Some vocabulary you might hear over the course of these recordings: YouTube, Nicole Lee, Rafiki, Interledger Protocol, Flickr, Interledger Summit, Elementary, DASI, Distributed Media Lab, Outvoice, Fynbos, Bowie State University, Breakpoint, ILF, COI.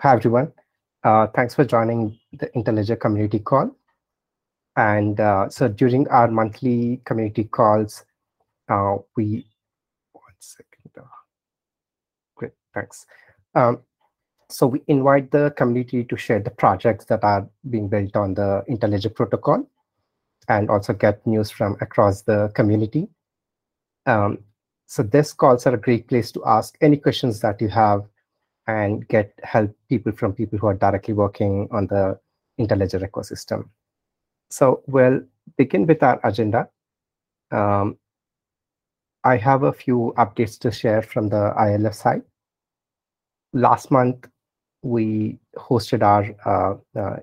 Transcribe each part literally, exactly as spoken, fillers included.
Hi, everyone. Uh, thanks for joining the Interledger community call. And uh, so during our monthly community calls, uh, we, one second, great, thanks. Um, so we invite the community to share the projects that are being built on the Interledger protocol and also get news from across the community. Um, so these calls are a great place to ask any questions that you have and get help people from people who are directly working on the Interledger ecosystem. So we'll begin with our agenda. Um, I have a few updates to share from the I L F side. Last month, we hosted our uh, uh,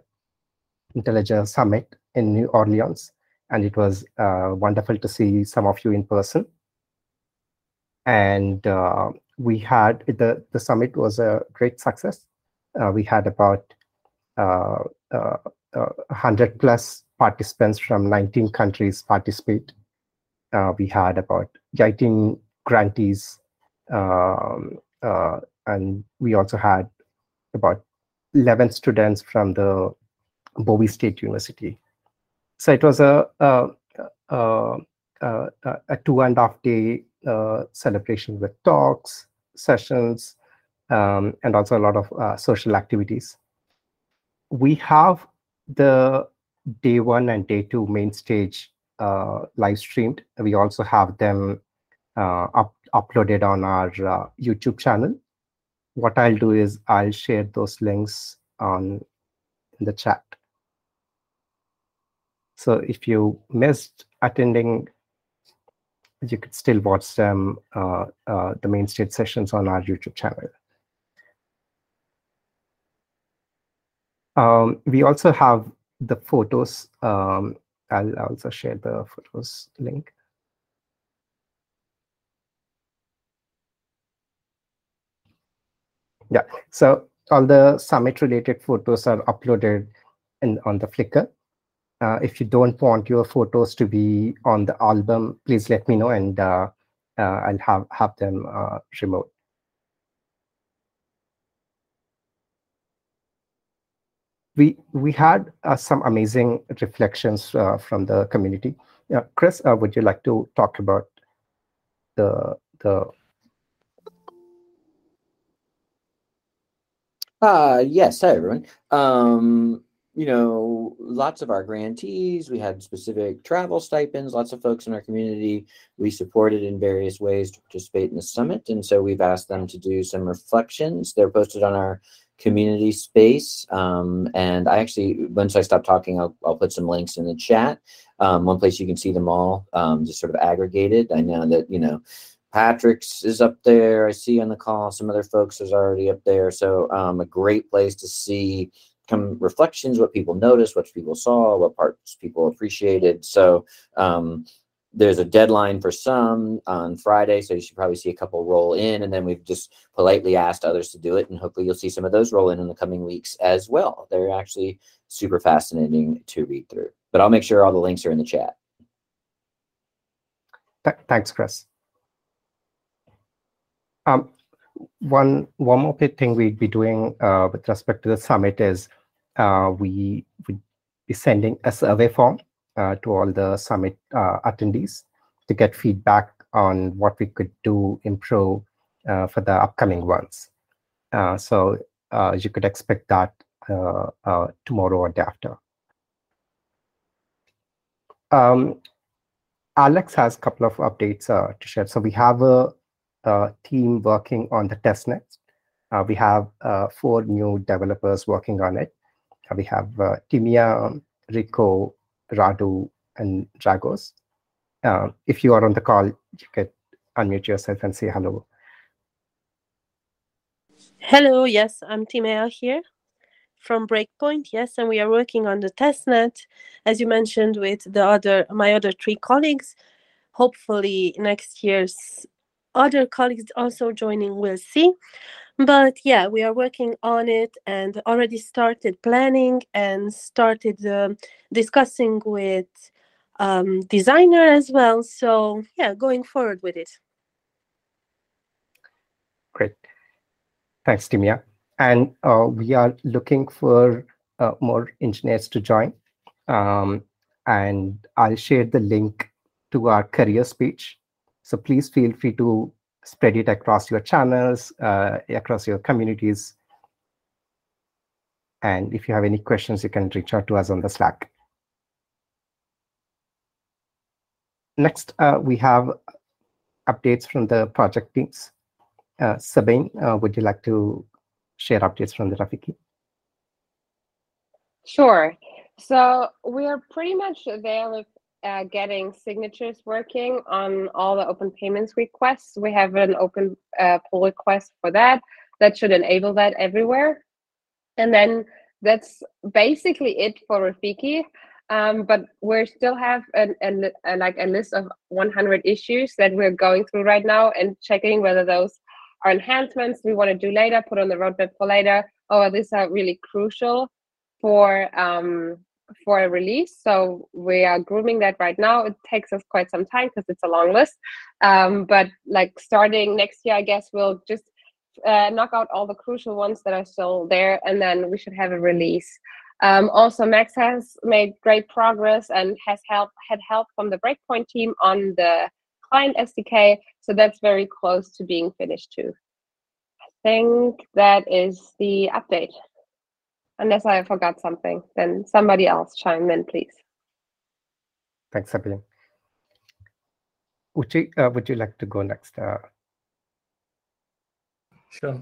Interledger Summit in New Orleans, and it was uh, wonderful to see some of you in person. And uh, we had, the, the summit was a great success. Uh, we had about uh, uh, uh, one hundred plus participants from nineteen countries participate. Uh, we had about eighteen grantees, um, uh, and we also had about eleven students from the Bowie State University. So it was a, a, a, a, a two and a half day Uh, celebration with talks, sessions, um, and also a lot of uh, social activities. We have the day one and day two main stage uh, live streamed. We also have them uh, up uploaded on our uh, YouTube channel. What I'll do is I'll share those links on in the chat. So if you missed attending, you could still watch them, uh, uh, the main stage sessions on our YouTube channel. Um, we also have the photos. Um, I'll also share the photos link. Yeah, so all the summit-related photos are uploaded in, on the Flickr. Uh, if you don't want your photos to be on the album, please let me know, and uh, uh, I'll have, have them uh, removed. We, we had uh, some amazing reflections uh, from the community. Uh, Chris, uh, would you like to talk about the... the... Uh, yes, hi, everyone. Um... You know, lots of our grantees, we had specific travel stipends, lots of folks in our community we supported in various ways to participate in the summit. And so we've asked them to do some reflections. They're posted on our community space. Um, and I actually, once I stop talking, I'll, I'll put some links in the chat. Um, one place you can see them all, um, just sort of aggregated. I know that, you know, Patrick's is up there. I see on the call some other folks is already up there. So um, a great place to see come reflections, what people noticed, what people saw, what parts people appreciated. So um, there's a deadline for some on Friday, so you should probably see a couple roll in, and then we've just politely asked others to do it, and hopefully you'll see some of those roll in in the coming weeks as well. They're actually super fascinating to read through, but I'll make sure all the links are in the chat. Th thanks, Chris. Um, One one more thing we'd be doing uh, with respect to the summit is uh, we would be sending a survey form uh, to all the summit uh, attendees to get feedback on what we could do, improve uh, for the upcoming ones. Uh, so uh, you could expect that uh, uh, tomorrow or day after. Um, Alex has a couple of updates uh, to share. So we have a Uh, team working on the testnet. Uh, we have uh, four new developers working on it. Uh, we have uh, Timia, Rico, Radu, and Dragos. Uh, if you are on the call, you can unmute yourself and say hello. Hello, yes, I'm Timia here from Breakpoint, yes, and we are working on the testnet, as you mentioned, with the other my other three colleagues. Hopefully next year's other colleagues also joining, we'll see. But yeah, we are working on it and already started planning and started um, discussing with um, designer as well. So yeah, going forward with it. Great. Thanks, Timia. And uh, we are looking for uh, more engineers to join. Um, and I'll share the link to our careers page. So please feel free to spread it across your channels, uh, across your communities. And if you have any questions, you can reach out to us on the Slack. Next, uh, we have updates from the project teams. Uh, Sabine, uh, would you like to share updates from the Rafiki? Sure. So we're pretty much there with uh, getting signatures working on all the open payments requests. We have an open uh, pull request for that. That should enable that everywhere. And then that's basically it for Rafiki. Um, but we still have an, an, a, like a list of one hundred issues that we're going through right now and checking whether those are enhancements we want to do later, put on the roadmap for later, or these are really crucial for um, for a release. So we are grooming that right now. It takes us quite some time because it's a long list. Um, but like starting next year, I guess we'll just uh, knock out all the crucial ones that are still there, and then we should have a release. Um, also, Max has made great progress and has help, had help from the Breakpoint team on the client S D K. So that's very close to being finished too. I think that is the update. Unless I forgot something, then somebody else chime in, please. Thanks, Sabine. Uchi, uh, would you like to go next? Uh... Sure.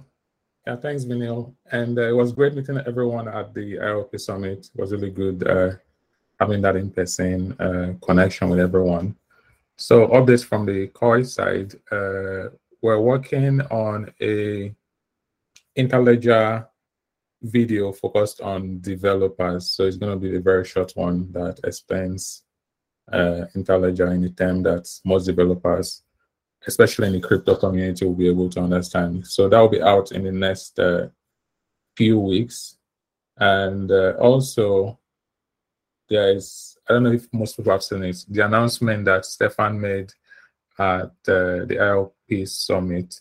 Yeah, thanks, Benil. And uh, it was great meeting everyone at the I L P Summit. It was really good uh, having that in-person uh, connection with everyone. So updates from the C O I side, uh, we're working on a Interledger video focused on developers. So it's going to be a very short one that explains uh, Interledger in a term that most developers, especially in the crypto community, will be able to understand. So that will be out in the next uh, few weeks. And uh, also, there is, I don't know if most people have seen it, the announcement that Stefan made at uh, the I L P Summit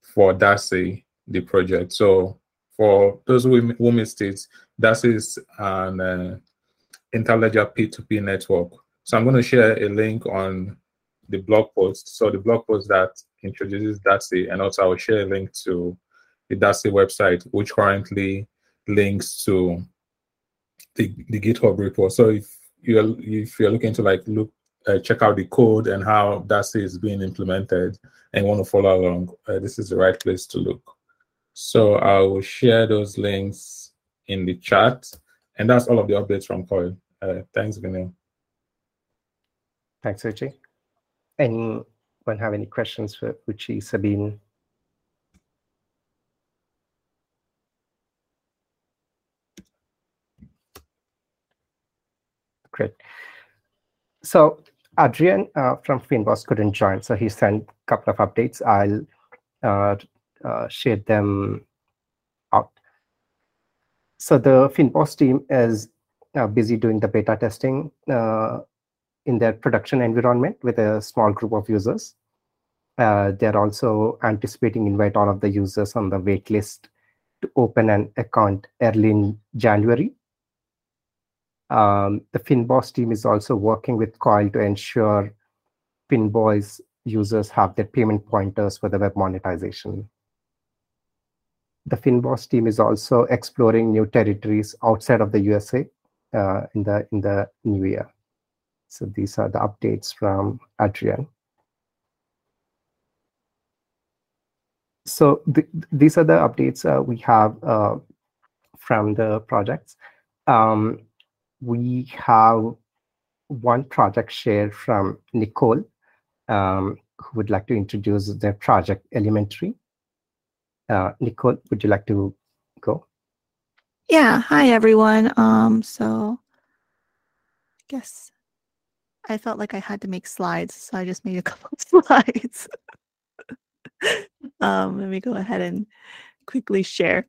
for DASI, the project. So for those who, who missed it, DASI is an uh, Interledger P two P network. So I'm going to share a link on the blog post. So the blog post that introduces DASI, and also I will share a link to the DASI website, which currently links to the, the GitHub repo. So if you're if you're looking to like look uh, check out the code and how DASI is being implemented and want to follow along, uh, this is the right place to look. So I will share those links in the chat, and that's all of the updates from C O I. Uh, thanks, Vinay. Thanks, Uchi. Anyone have any questions for Uchi, Sabine? Great. So Adrian uh, from Fynbos couldn't join, so he sent a couple of updates. I'll uh, uh, share them out. So the Fynbos team is uh, busy doing the beta testing uh, in their production environment with a small group of users. Uh, they're also anticipating invite all of the users on the wait list to open an account early in January. Um, the Fynbos team is also working with C O I to ensure Fynbos users have their payment pointers for the web monetization. The Fynbos team is also exploring new territories outside of the U S A uh, in the in the new year. So these are the updates from Adrian. So th these are the updates uh, we have uh, from the projects. Um, we have one project share from Nicole, um, who would like to introduce their project, Elementary. Uh, Nicole, would you like to go? Yeah, hi, everyone. Um, so I guess I felt like I had to make slides, so I just made a couple of slides. um, let me go ahead and quickly share.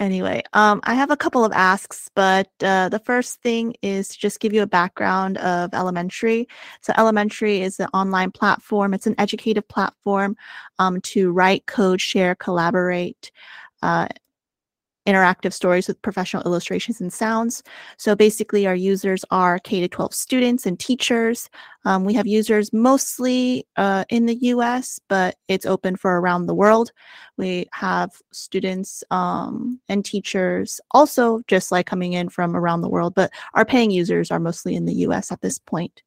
Anyway, um, I have a couple of asks, but uh, the first thing is to just give you a background of Elementary. So Elementary is an online platform. It's an educative platform um, to write code, share, collaborate, uh, interactive stories with professional illustrations and sounds. So basically our users are K through twelve students and teachers. Um, we have users mostly uh, in the U S, but it's open for around the world. We have students um, and teachers also just like coming in from around the world, but our paying users are mostly in the U S at this point.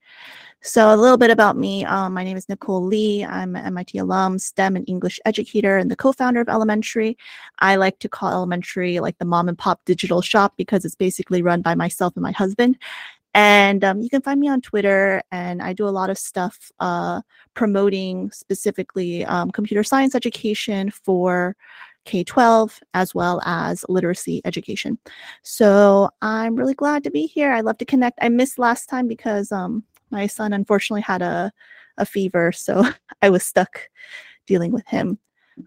So a little bit about me. Um, my name is Nicole Lee. I'm an M I T alum, STEM and English educator, and the co-founder of Elementary. I like to call Elementary like the mom and pop digital shop because it's basically run by myself and my husband. And um, you can find me on Twitter, and I do a lot of stuff uh, promoting specifically um, computer science education for K through twelve, as well as literacy education. So I'm really glad to be here. I love to connect. I missed last time because um, my son unfortunately had a, a fever, so I was stuck dealing with him.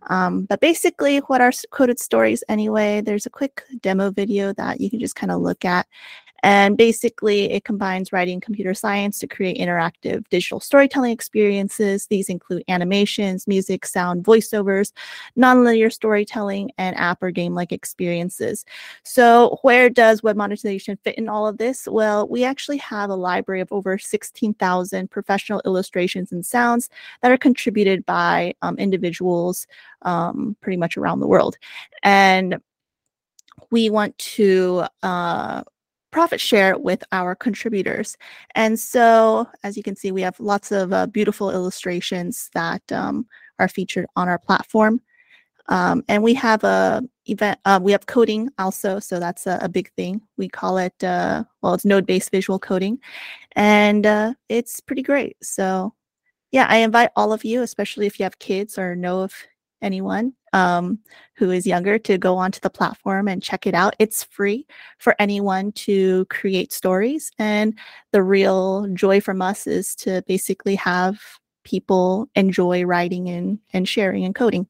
Um, but basically, what are coded stories anyway? There's a quick demo video that you can just kind of look at. And basically, it combines writing computer science to create interactive digital storytelling experiences. These include animations, music, sound, voiceovers, nonlinear storytelling, and app or game-like experiences. So where does web monetization fit in all of this? Well, we actually have a library of over sixteen thousand professional illustrations and sounds that are contributed by um, individuals um, pretty much around the world. And we want to... Uh, profit share with our contributors. And so, as you can see, we have lots of uh, beautiful illustrations that um, are featured on our platform. Um, and we have a event, uh, we have coding also, so that's a, a big thing. We call it, uh, well, it's node-based visual coding, and uh, it's pretty great. So yeah, I invite all of you, especially if you have kids or know of anyone um, who is younger, to go onto the platform and check it out. It's free for anyone to create stories. And the real joy from us is to basically have people enjoy writing and, and sharing and coding.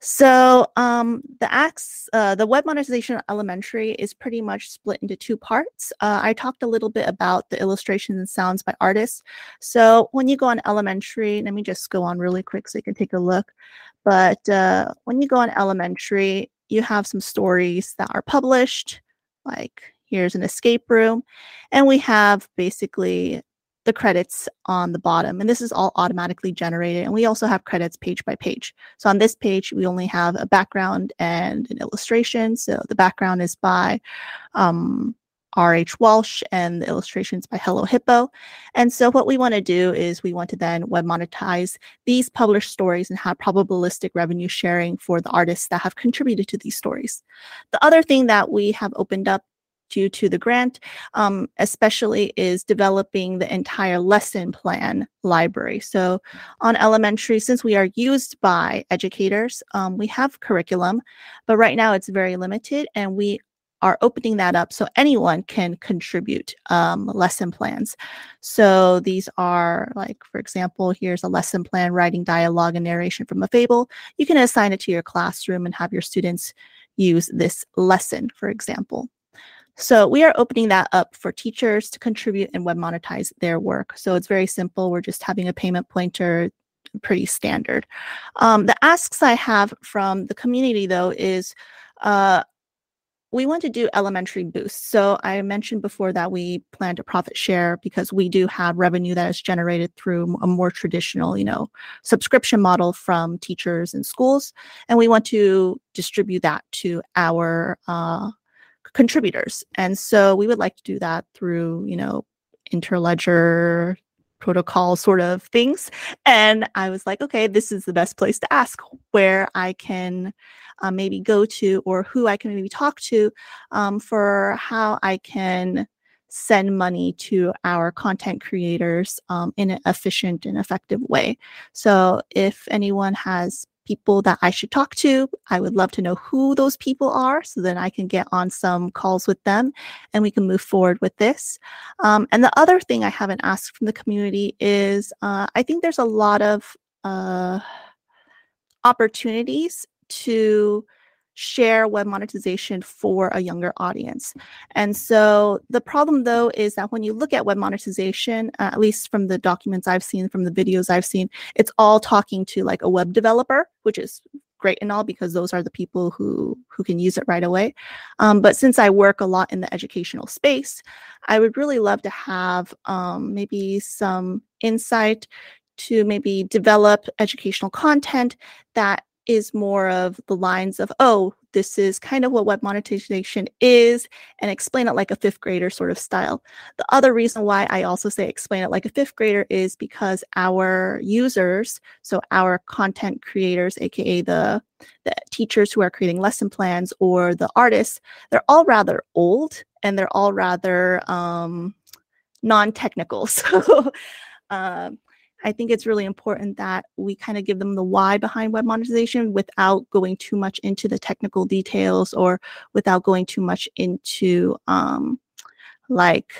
So um, the acts, uh, the web monetization at Elementary is pretty much split into two parts. Uh, I talked a little bit about the illustrations and sounds by artists. So when you go on Elementary, let me just go on really quick so you can take a look. But uh, when you go on Elementary, you have some stories that are published, like here's an escape room. And we have basically the credits on the bottom, and this is all automatically generated. And we also have credits page by page. So on this page, we only have a background and an illustration. So the background is by um, R H Walsh, and the illustrations by Hello Hippo. And so what we want to do is we want to then web monetize these published stories and have probabilistic revenue sharing for the artists that have contributed to these stories. The other thing that we have opened up due to the grant, um, especially, is developing the entire lesson plan library. So on Elementary, since we are used by educators, um, we have curriculum, but right now it's very limited, and we are opening that up so anyone can contribute um, lesson plans. So these are, like, for example, here's a lesson plan, writing dialogue and narration from a fable. You can assign it to your classroom and have your students use this lesson, for example. So we are opening that up for teachers to contribute and web monetize their work. So it's very simple. We're just having a payment pointer, pretty standard. Um, the asks I have from the community, though, is uh, we want to do Elementary boosts. So I mentioned before that we plan to profit share because we do have revenue that is generated through a more traditional, you know, subscription model from teachers and schools. And we want to distribute that to our uh contributors. And so we would like to do that through, you know, Interledger Protocol sort of things. And I was like, okay, this is the best place to ask where I can uh, maybe go to, or who I can maybe talk to um, for how I can send money to our content creators um, in an efficient and effective way. So if anyone has people that I should talk to, I would love to know who those people are, so then I can get on some calls with them and we can move forward with this. Um, and the other thing I haven't asked from the community is uh, I think there's a lot of uh, opportunities to share web monetization for a younger audience. And so the problem, though, is that when you look at web monetization, uh, at least from the documents I've seen, from the videos I've seen, it's all talking to like a web developer, which is great and all, because those are the people who who can use it right away. Um, but since I work a lot in the educational space, I would really love to have um, maybe some insight to maybe develop educational content that is more of the lines of, oh, this is kind of what web monetization is, and explain it like a fifth grader sort of style. The other reason why I also say explain it like a fifth grader is because our users, so our content creators, aka the, the teachers who are creating lesson plans or the artists, they're all rather old and they're all rather um, non-technical. So um, I think it's really important that we kind of give them the why behind web monetization without going too much into the technical details, or without going too much into um, like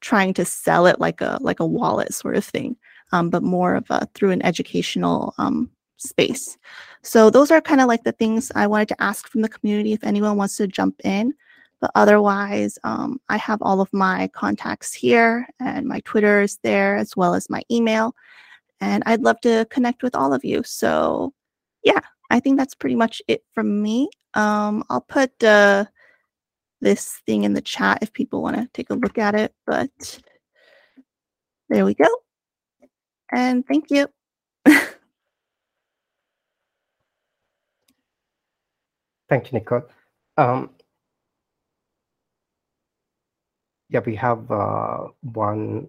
trying to sell it like a like a wallet sort of thing, um, but more of a, through an educational um, space. So those are kind of like the things I wanted to ask from the community if anyone wants to jump in. But otherwise, um, I have all of my contacts here, and my Twitter is there, as well as my email. And I'd love to connect with all of you. So yeah, I think that's pretty much it from me. Um, I'll put uh, this thing in the chat if people want to take a look at it. But there we go. And thank you. Thank you, Nicole. Um, Yeah, we have uh, one.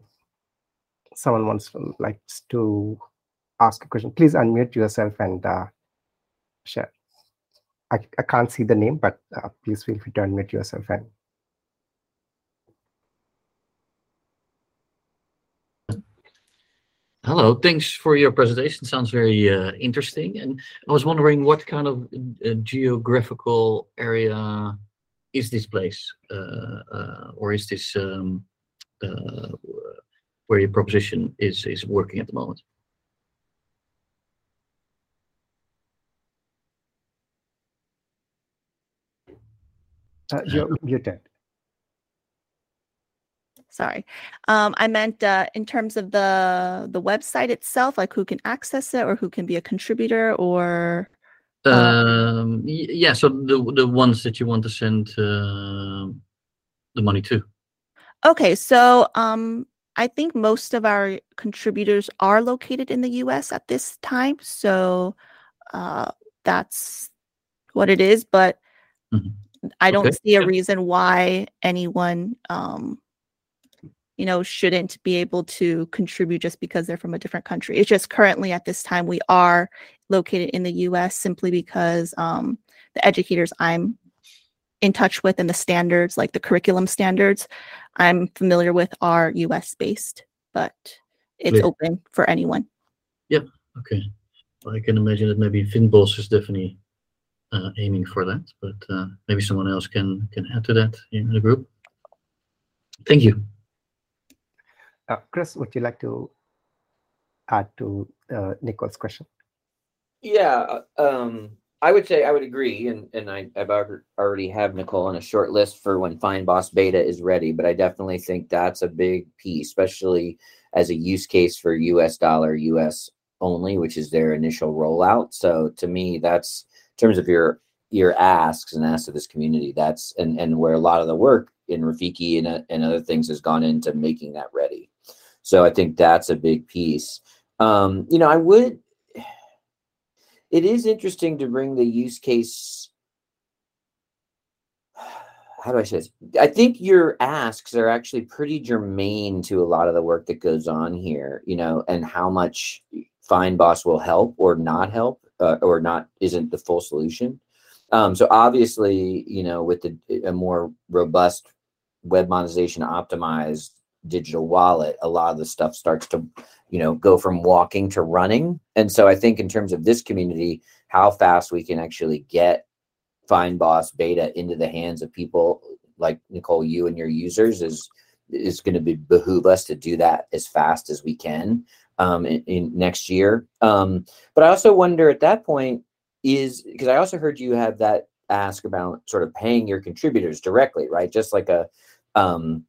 Someone wants to, likes to ask a question. Please unmute yourself and uh, share. I, I can't see the name, but uh, please feel free to unmute yourself and. Hello, thanks for your presentation. Sounds very uh, interesting. And I was wondering what kind of uh, geographical area is this place, uh, uh, or is this um, uh, where your proposition is is working at the moment? Uh, you're muted. Sorry, um, I meant uh, in terms of the the website itself, like who can access it, or who can be a contributor, or. Um, yeah, so the the ones that you want to send uh, the money to. Okay, so um, I think most of our contributors are located in the U S at this time, so uh, that's what it is. But mm-hmm. I don't okay. see a yeah. reason why anyone, um, you know, shouldn't be able to contribute just because they're from a different country. It's just currently at this time we are located in the U S simply because um, the educators I'm in touch with and the standards, like the curriculum standards, I'm familiar with are U S based, but it's yeah. open for anyone. Yeah, okay. Well, I can imagine that maybe Fynbos is definitely uh, aiming for that, but uh, maybe someone else can, can add to that in the group. Thank you. Uh, Chris, would you like to add to uh, Nicole's question? Yeah, um, I would say I would agree, and, and I, I've already have Nicole on a short list for when Fynbos beta is ready, but I definitely think that's a big piece, especially as a use case for U S dollar, U S only, which is their initial rollout. So to me, that's, in terms of your your asks and asks of this community, that's, and, and where a lot of the work in Rafiki and, and other things has gone into making that ready. So I think that's a big piece. Um, you know, I would... It is interesting to bring the use case. How do I say this? I think your asks are actually pretty germane to a lot of the work that goes on here, you know, and how much Fynbos will help or not help uh, or not isn't the full solution. Um, so obviously, you know, with the, a more robust web monetization optimized digital wallet, a lot of the stuff starts to, you know, go from walking to running. And so I think in terms of this community, how fast we can actually get Fynbos beta into the hands of people like Nicole, you and your users is is going to be behoove us to do that as fast as we can um, in, in next year. Um, but I also wonder at that point is, because I also heard you have that ask about sort of paying your contributors directly, right? Just like a, um,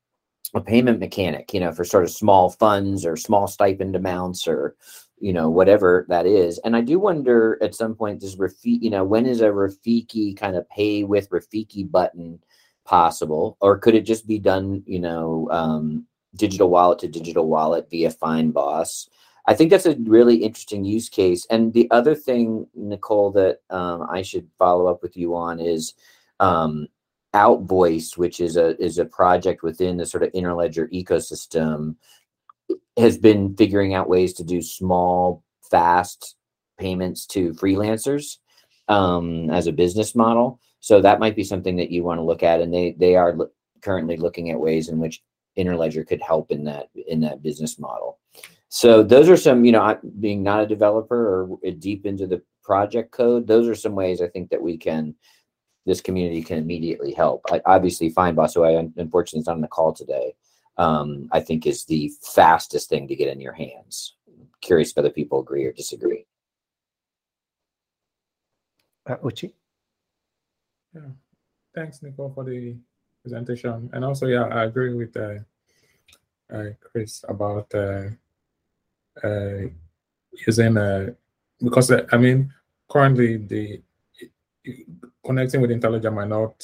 a payment mechanic, you know, for sort of small funds or small stipend amounts or, you know, whatever that is. And I do wonder at some point, does Rafiki, you know, when is a Rafiki kind of pay with Rafiki button possible? Or could it just be done, you know, um, digital wallet to digital wallet via Fynbos? I think that's a really interesting use case. And the other thing, Nicole, that um, I should follow up with you on is um, Outvoice, which is a is a project within the sort of Interledger ecosystem, has been figuring out ways to do small, fast payments to freelancers um, as a business model. So that might be something that you want to look at. And they they are lo- currently looking at ways in which Interledger could help in that in that business model. So those are some, you know, being not a developer or deep into the project code, those are some ways I think that we can, this community can immediately help. I, obviously, Fynbos, who I unfortunately is not on the call today, um, I think is the fastest thing to get in your hands. I'm curious if other people agree or disagree. Uh, Uchi? Yeah. Thanks, Nicole, for the presentation. And also, yeah, I agree with uh, uh, Chris about uh, uh using uh because uh, I mean currently the connecting with Interledger might not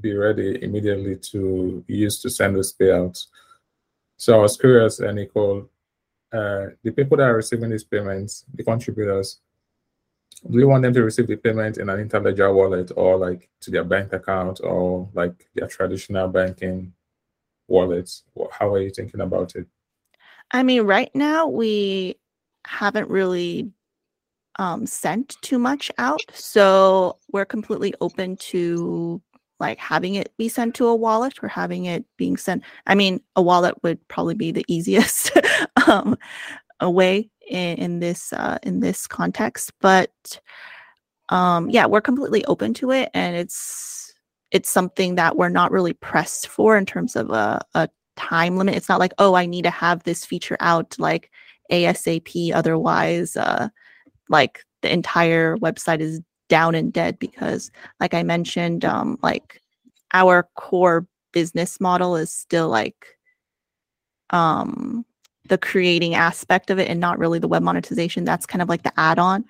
be ready immediately to use to send those payouts. So I was curious, uh, Nicole, uh the people that are receiving these payments, the contributors, do you want them to receive the payment in an Interledger wallet or like to their bank account or like their traditional banking wallets? How are you thinking about it? I mean, right now we haven't really um, sent too much out, so we're completely open to like having it be sent to a wallet or having it being sent. I mean, a wallet would probably be the easiest um, way in, in this uh, in this context. But um, yeah, we're completely open to it, and it's it's something that we're not really pressed for in terms of a. a time limit. It's not like, oh, I need to have this feature out like ASAP, otherwise uh like the entire website is down and dead, because like I mentioned, um like our core business model is still like um the creating aspect of it and not really the web monetization. That's kind of like the add-on.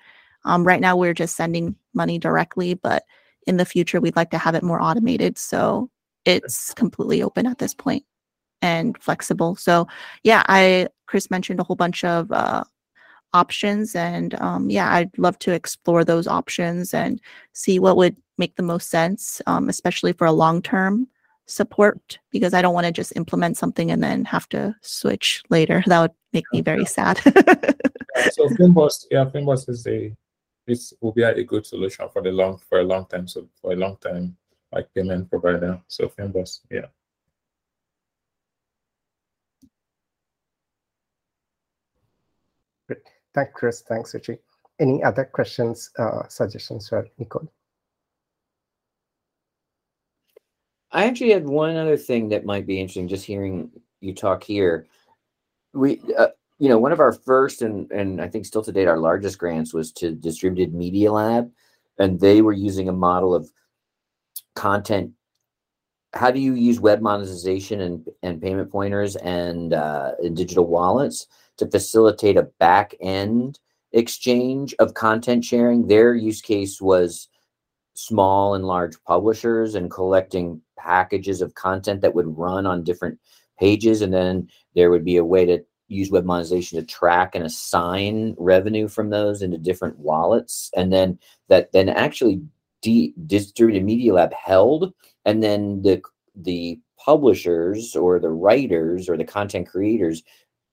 Um right now we're just sending money directly, but in the future we'd like to have it more automated, so it's completely open at this point and flexible. So yeah, I Chris mentioned a whole bunch of uh, options, and um, yeah, I'd love to explore those options and see what would make the most sense, um, especially for a long-term support, because I don't want to just implement something and then have to switch later. That would make me very sad. So Fynbos, yeah, Fynbos is a, this will be a good solution for the long, for a long time, so for a long time like payment provider. So Fynbos, yeah. Thanks, Chris. Thanks, Uchi. Any other questions, uh, suggestions for Nicole? I actually had one other thing that might be interesting, just hearing you talk here. We, uh, you know, one of our first and, and I think still to date our largest grants was to Distributed Media Lab, and they were using a model of content. How do you use web monetization and, and payment pointers and uh, digital wallets to facilitate a back-end exchange of content sharing? Their use case was small and large publishers and collecting packages of content that would run on different pages. And then there would be a way to use web monetization to track and assign revenue from those into different wallets. And then that then actually de- Distributed Media Lab held, and then the the publishers or the writers or the content creators,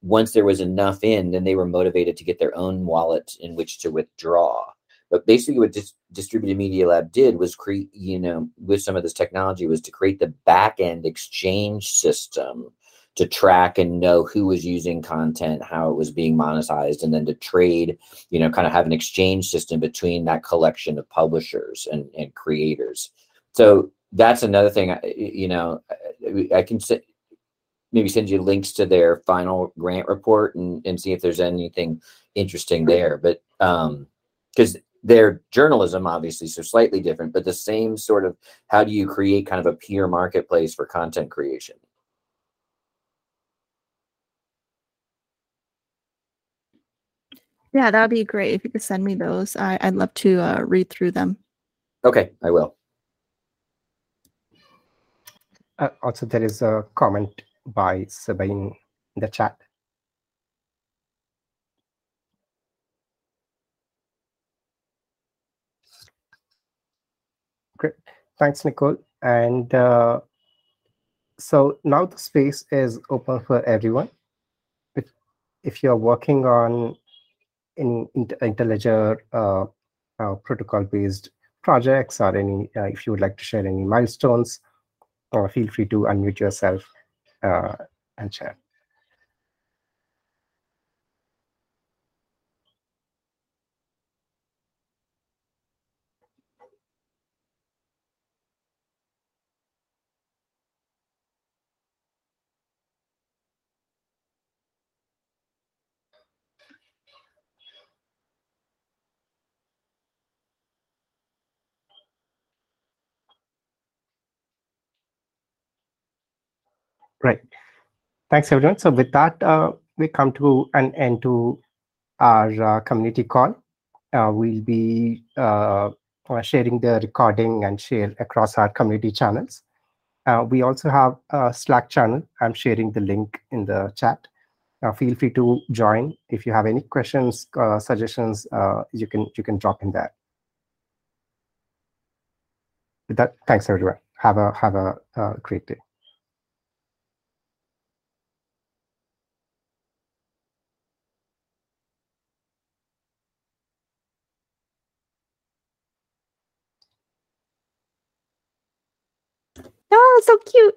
once there was enough in, then they were motivated to get their own wallet in which to withdraw. But basically what Dis- Distributed Media Lab did was create, you know, with some of this technology, was to create the back-end exchange system to track and know who was using content, how it was being monetized, and then to trade, you know, kind of have an exchange system between that collection of publishers and, and creators. So that's another thing, you know, I can say, maybe send you links to their final grant report and, and see if there's anything interesting there. But because um, their journalism, obviously, so slightly different, but the same sort of, how do you create kind of a peer marketplace for content creation? Yeah, that would be great if you could send me those. I, I'd love to uh, read through them. Okay, I will. Uh, also, there is a comment by Sabine in the chat. Great. Thanks, Nicole. And uh, so now the space is open for everyone. If, if you're working on in, in Interledger uh, uh, protocol-based projects or any, uh, if you would like to share any milestones, uh, feel free to unmute yourself uh, and share. Right. Thanks, everyone. So with that, uh, we come to an end to our uh, community call. Uh, we'll be uh, sharing the recording and share across our community channels. Uh, we also have a Slack channel. I'm sharing the link in the chat. Uh, feel free to join. If you have any questions, uh, suggestions, uh, you can you can drop in there. With that, thanks, everyone. Have a have a uh, great day. Oh, so cute.